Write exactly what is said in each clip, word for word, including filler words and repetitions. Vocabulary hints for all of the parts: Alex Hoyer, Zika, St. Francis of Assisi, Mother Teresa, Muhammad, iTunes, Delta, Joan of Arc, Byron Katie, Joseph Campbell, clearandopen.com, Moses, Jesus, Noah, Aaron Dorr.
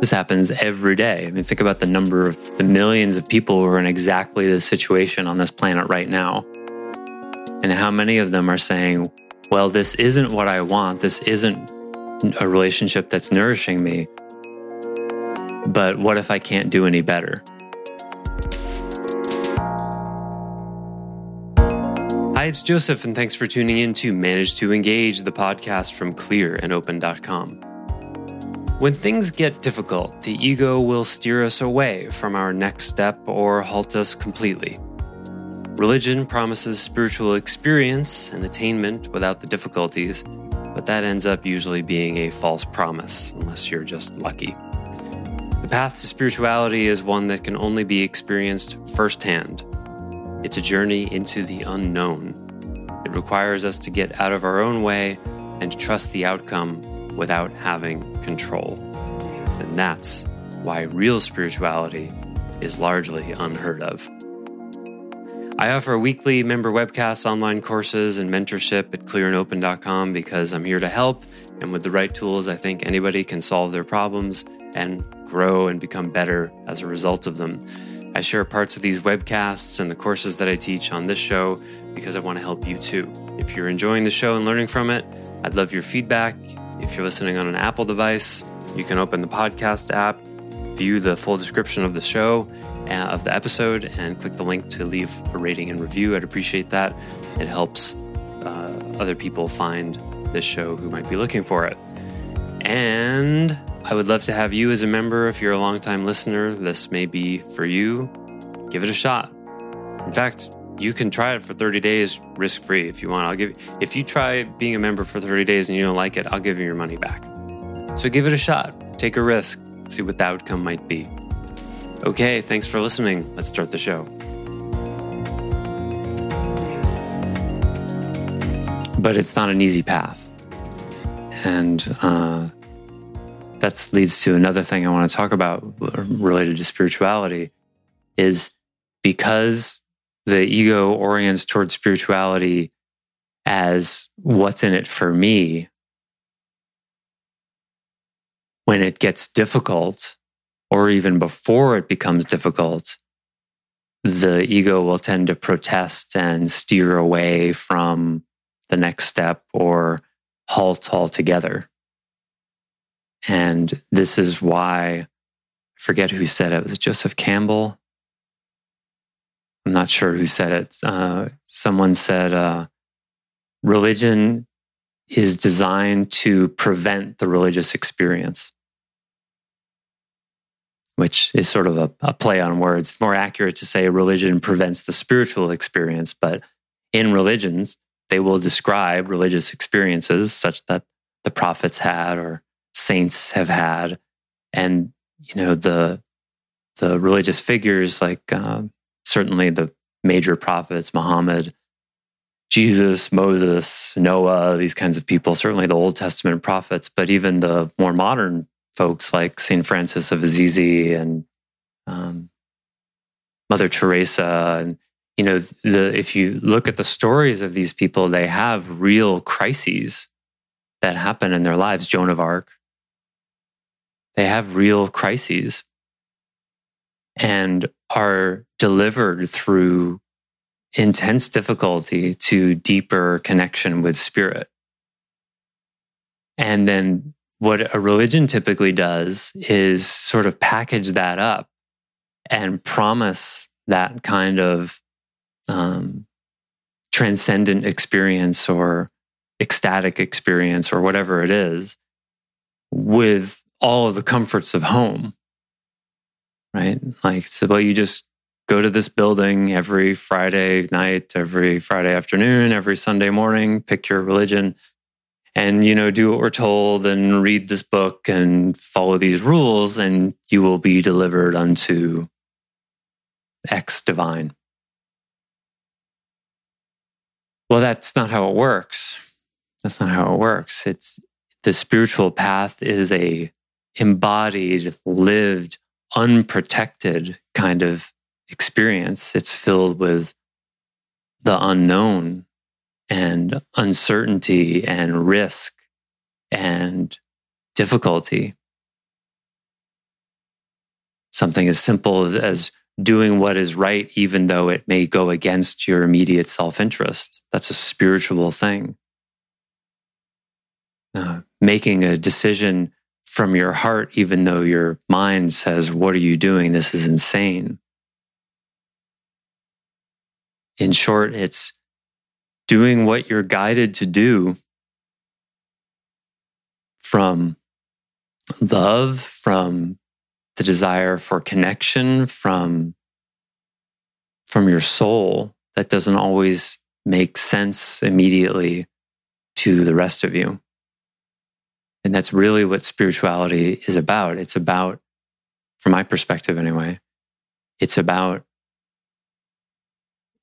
This happens every day. I mean, think about the number of the millions of people who are in exactly this situation on this planet right now. And how many of them are saying, well, this isn't what I want. This isn't a relationship that's nourishing me. But what if I can't do any better? Hi, it's Joseph, and thanks for tuning in to Manage to Engage, the podcast from clear and open dot com. When things get difficult, the ego will steer us away from our next step or halt us completely. Religion promises spiritual experience and attainment without the difficulties, but that ends up usually being a false promise, unless you're just lucky. The path to spirituality is one that can only be experienced firsthand. It's a journey into the unknown. It requires us to get out of our own way and trust the outcome without having control. And that's why real spirituality is largely unheard of. I offer weekly member webcasts, online courses, and mentorship at clear and open dot com because I'm here to help, and with the right tools, I think anybody can solve their problems and grow and become better as a result of them. I share parts of these webcasts and the courses that I teach on this show because I want to help you too. If you're enjoying the show and learning from it, I'd love your feedback. If you're listening on an Apple device, you can open the podcast app, view the full description of the show, uh, of the episode, and click the link to leave a rating and review. I'd appreciate that. It helps uh, other people find this show who might be looking for it. And I would love to have you as a member. If you're a longtime listener, this may be for you. Give it a shot. In fact, you can try it for thirty days risk-free if you want. I'll give. If you try being a member for thirty days and you don't like it, I'll give you your money back. So give it a shot. Take a risk. See what the outcome might be. Okay, thanks for listening. Let's start the show. But it's not an easy path. And uh, that leads to another thing I want to talk about related to spirituality, is because the ego orients towards spirituality as what's in it for me, when it gets difficult, or even before it becomes difficult, the ego will tend to protest and steer away from the next step or halt altogether. And this is why, I forget who said it, was it Joseph Campbell? I'm not sure who said it. Uh, someone said, uh, religion is designed to prevent the religious experience, which is sort of a, a play on words. It's more accurate to say religion prevents the spiritual experience, but in religions, they will describe religious experiences such that the prophets had or saints have had. And, you know, the the religious figures, like uh, certainly the major prophets, Muhammad, Jesus, Moses, Noah, these kinds of people, certainly the Old Testament prophets, but even the more modern folks like Saint Francis of Assisi and um, Mother Teresa, and you know, the if you look at the stories of these people, they have real crises that happen in their lives. Joan of Arc, they have real crises and are delivered through intense difficulty to deeper connection with spirit. And then what a religion typically does is sort of package that up and promise that kind of um, transcendent experience or ecstatic experience or whatever it is with all of the comforts of home, right? Like, so, well, you just go to this building every Friday night, every Friday afternoon, every Sunday morning, pick your religion, and, you know, do what we're told and read this book and follow these rules, and you will be delivered unto X divine. Well, that's not how it works. That's not how it works. It's the spiritual path is a embodied, lived, unprotected kind of experience. It's filled with the unknown and uncertainty and risk and difficulty. Something as simple as doing what is right, even though it may go against your immediate self-interest. That's a spiritual thing. Uh, making a decision from your heart, even though your mind says, what are you doing? This is insane. In short, it's doing what you're guided to do from love, from the desire for connection, from, from your soul that doesn't always make sense immediately to the rest of you. And that's really what spirituality is about. It's about, from my perspective anyway, it's about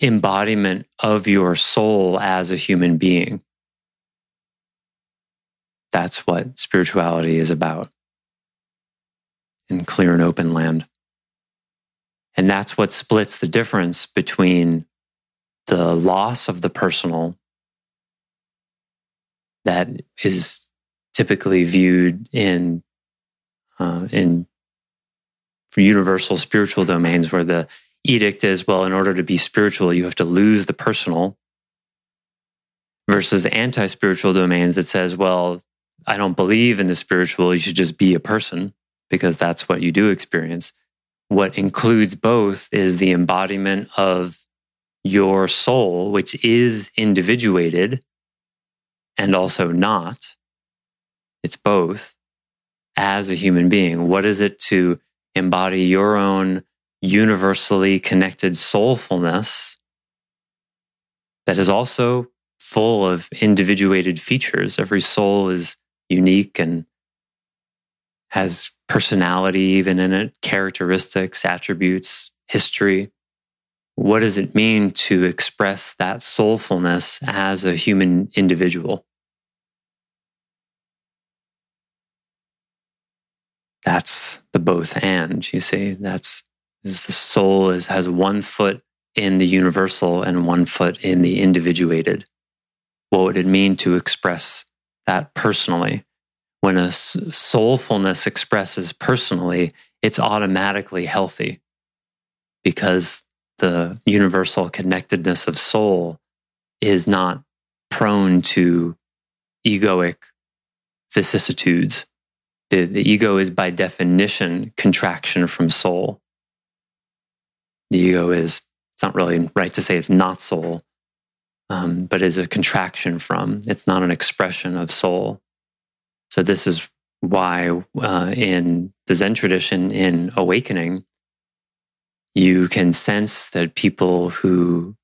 embodiment of your soul as a human being. That's what spirituality is about in clear and open land. And that's what splits the difference between the loss of the personal that is typically viewed in uh, in universal spiritual domains, where the edict is, well, in order to be spiritual, you have to lose the personal, versus anti-spiritual domains that says, well, I don't believe in the spiritual, you should just be a person, because that's what you do experience. What includes both is the embodiment of your soul, which is individuated and also not. It's both as a human being. What is it to embody your own universally connected soulfulness that is also full of individuated features? Every soul is unique and has personality even in it, characteristics, attributes, history. What does it mean to express that soulfulness as a human individual? That's the both and, you see. That's is the soul is has one foot in the universal and one foot in the individuated. What would it mean to express that personally? When a soulfulness expresses personally, it's automatically healthy, because the universal connectedness of soul is not prone to egoic vicissitudes. The, the ego is by definition contraction from soul. The ego is, it's not really right to say it's not soul, um, but is a contraction from. It's not an expression of soul. So this is why uh, in the Zen tradition, in awakening, you can sense that people who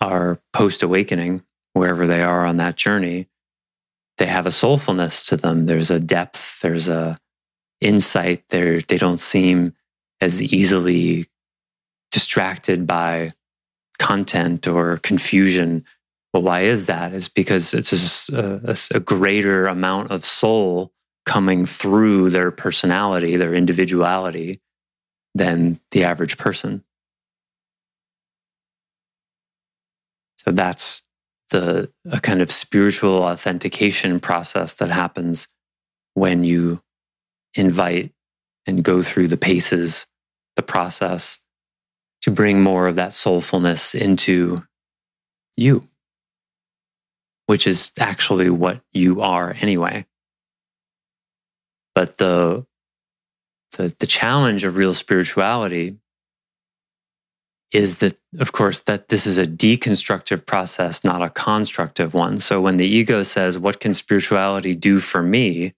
are post-awakening, wherever they are on that journey, they have a soulfulness to them. There's a depth, there's a insight. They're, they don't seem as easily distracted by content or confusion. Well, why is that? It's because it's just a, a greater amount of soul coming through their personality, their individuality, than the average person. So that's the a kind of spiritual authentication process that happens when you invite and go through the paces, the process, to bring more of that soulfulness into you, which is actually what you are anyway. But the the, the challenge of real spirituality is that, of course, that this is a deconstructive process, not a constructive one. So when the ego says, what can spirituality do for me?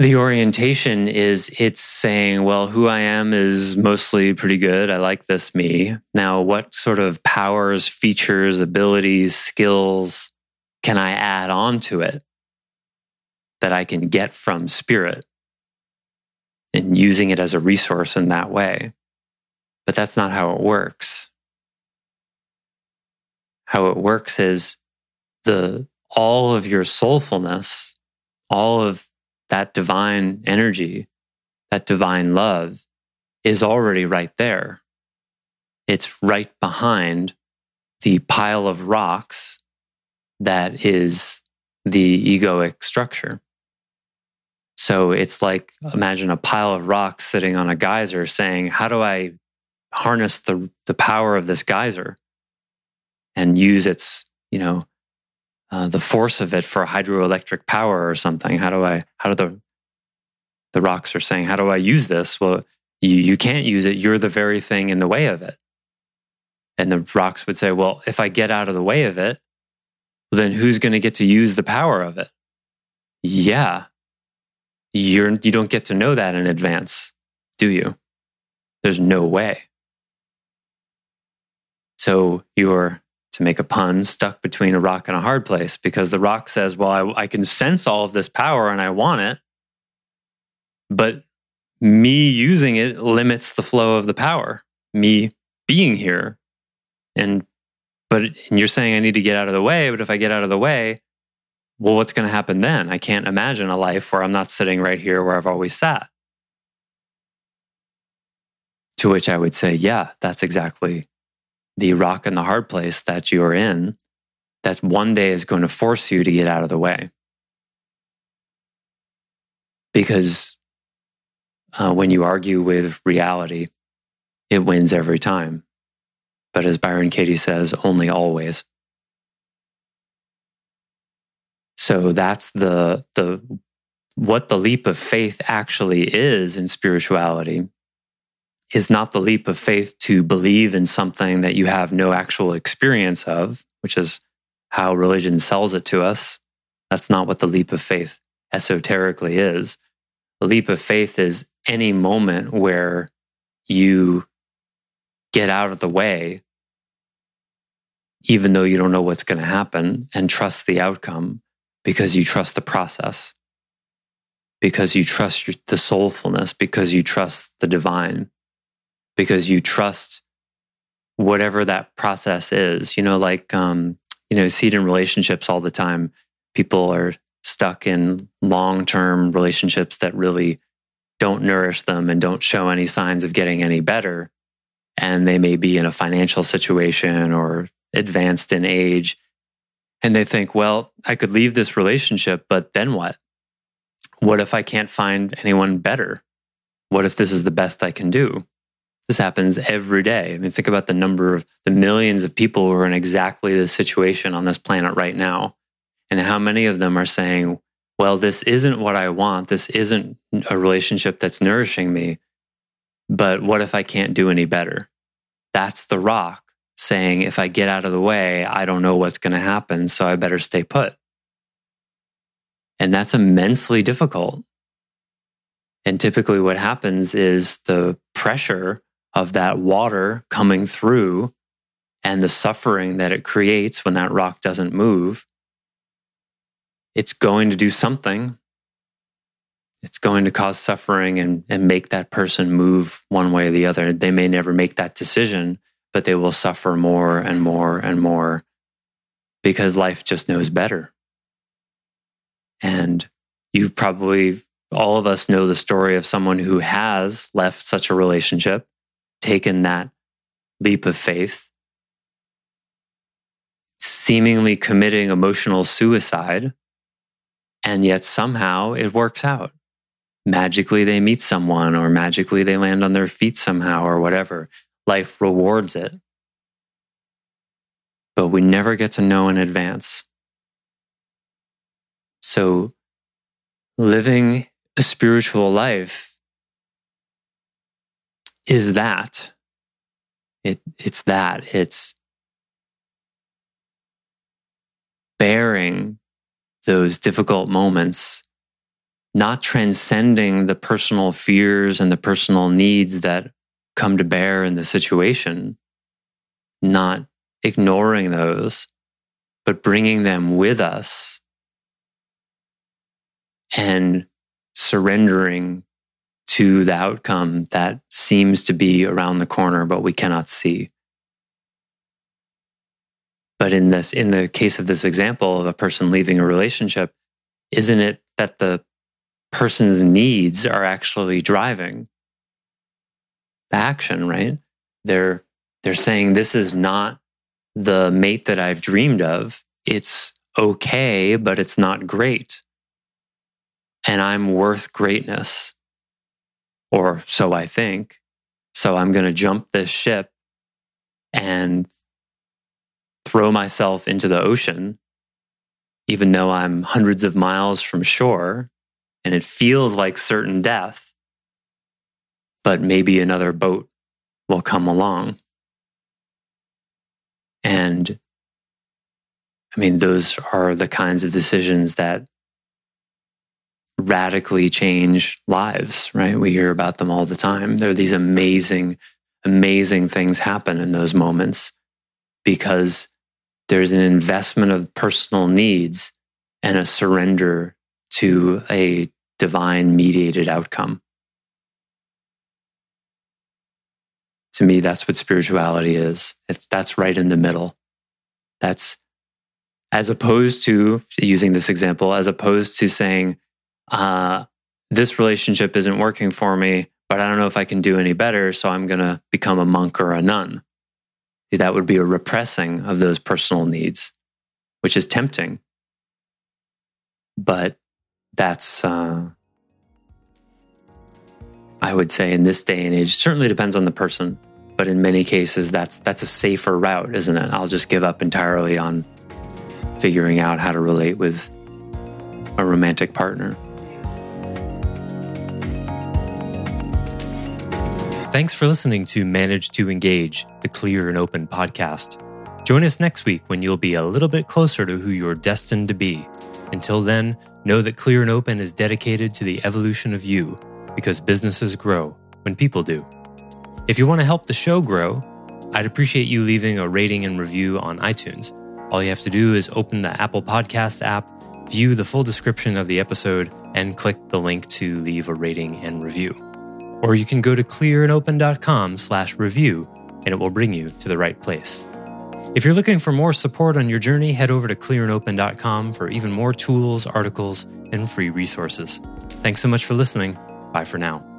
The orientation is it's saying, well, who I am is mostly pretty good. I like this me. Now, what sort of powers, features, abilities, skills can I add on to it that I can get from spirit and using it as a resource in that way? But that's not how it works. how it works is the all of your soulfulness, all of that divine energy, that divine love is already right there. It's right behind the pile of rocks that is the egoic structure. So it's like, imagine a pile of rocks sitting on a geyser saying, how do I harness the the power of this geyser and use its, you know, uh, the force of it for hydroelectric power or something? How do I, how do the, the rocks are saying, how do I use this? Well, you, you can't use it. You're the very thing in the way of it. And the rocks would say, well, if I get out of the way of it, then who's going to get to use the power of it? Yeah. You're, you don't get to know that in advance, do you? There's no way. So you're, to make a pun, stuck between a rock and a hard place because the rock says, well, I, I can sense all of this power and I want it, but me using it limits the flow of the power, me being here. And, but and you're saying I need to get out of the way, but if I get out of the way, well, what's going to happen then? I can't imagine a life where I'm not sitting right here where I've always sat. To which I would say, yeah, that's exactly the rock and the hard place that you are in that one day is going to force you to get out of the way. Because uh, when you argue with reality, it wins every time. But as Byron Katie says, only always. So that's the the what the leap of faith actually is in spirituality is not the leap of faith to believe in something that you have no actual experience of, which is how religion sells it to us. That's not what the leap of faith esoterically is. The leap of faith is any moment where you get out of the way, even though you don't know what's going to happen, and trust the outcome. Because you trust the process, because you trust the soulfulness, because you trust the divine, because you trust whatever that process is. You know, like, um, you know, see it in relationships all the time. People are stuck in long-term relationships that really don't nourish them and don't show any signs of getting any better. And they may be in a financial situation or advanced in age. And they think, well, I could leave this relationship, but then what? What if I can't find anyone better? What if this is the best I can do? This happens every day. I mean, think about the number of the millions of people who are in exactly this situation on this planet right now. And how many of them are saying, well, this isn't what I want. This isn't a relationship that's nourishing me. But what if I can't do any better? That's the rock. Saying, if I get out of the way, I don't know what's going to happen, so I better stay put. And that's immensely difficult. And typically what happens is the pressure of that water coming through and the suffering that it creates when that rock doesn't move, it's going to do something. It's going to cause suffering and, and make that person move one way or the other. They may never make that decision, but they will suffer more and more and more because life just knows better. And you probably, all of us know the story of someone who has left such a relationship, taken that leap of faith, seemingly committing emotional suicide, and yet somehow it works out. Magically they meet someone, or magically they land on their feet somehow, or whatever. Life rewards it. But we never get to know in advance. So living a spiritual life is that. It, it's that. It's bearing those difficult moments, not transcending the personal fears and the personal needs that come to bear in the situation, not ignoring those, but bringing them with us and surrendering to the outcome that seems to be around the corner, but we cannot see. But in this, in the case of this example of a person leaving a relationship, isn't it that the person's needs are actually driving the action, right? They're they're saying, this is not the mate that I've dreamed of. It's okay, but it's not great. And I'm worth greatness. Or so I think. So I'm going to jump this ship and throw myself into the ocean, even though I'm hundreds of miles from shore and it feels like certain death, but maybe another boat will come along. And I mean, those are the kinds of decisions that radically change lives, right? We hear about them all the time. There are these amazing, amazing things happen in those moments because there's an investment of personal needs and a surrender to a divine mediated outcome. To me, that's what spirituality is. It's, that's right in the middle. That's, as opposed to, using this example, as opposed to saying, uh, this relationship isn't working for me, but I don't know if I can do any better, so I'm going to become a monk or a nun. See, that would be a repressing of those personal needs, which is tempting. But that's... Uh, I would say in this day and age, certainly depends on the person, but in many cases, that's that's a safer route, isn't it? I'll just give up entirely on figuring out how to relate with a romantic partner. Thanks for listening to Manage to Engage, the Clear and Open podcast. Join us next week when you'll be a little bit closer to who you're destined to be. Until then, know that Clear and Open is dedicated to the evolution of you, because businesses grow when people do. If you want to help the show grow, I'd appreciate you leaving a rating and review on iTunes. All you have to do is open the Apple Podcasts app, view the full description of the episode, and click the link to leave a rating and review. Or you can go to clearandopen.com slash review, and it will bring you to the right place. If you're looking for more support on your journey, head over to clear and open dot com for even more tools, articles, and free resources. Thanks so much for listening. Bye for now.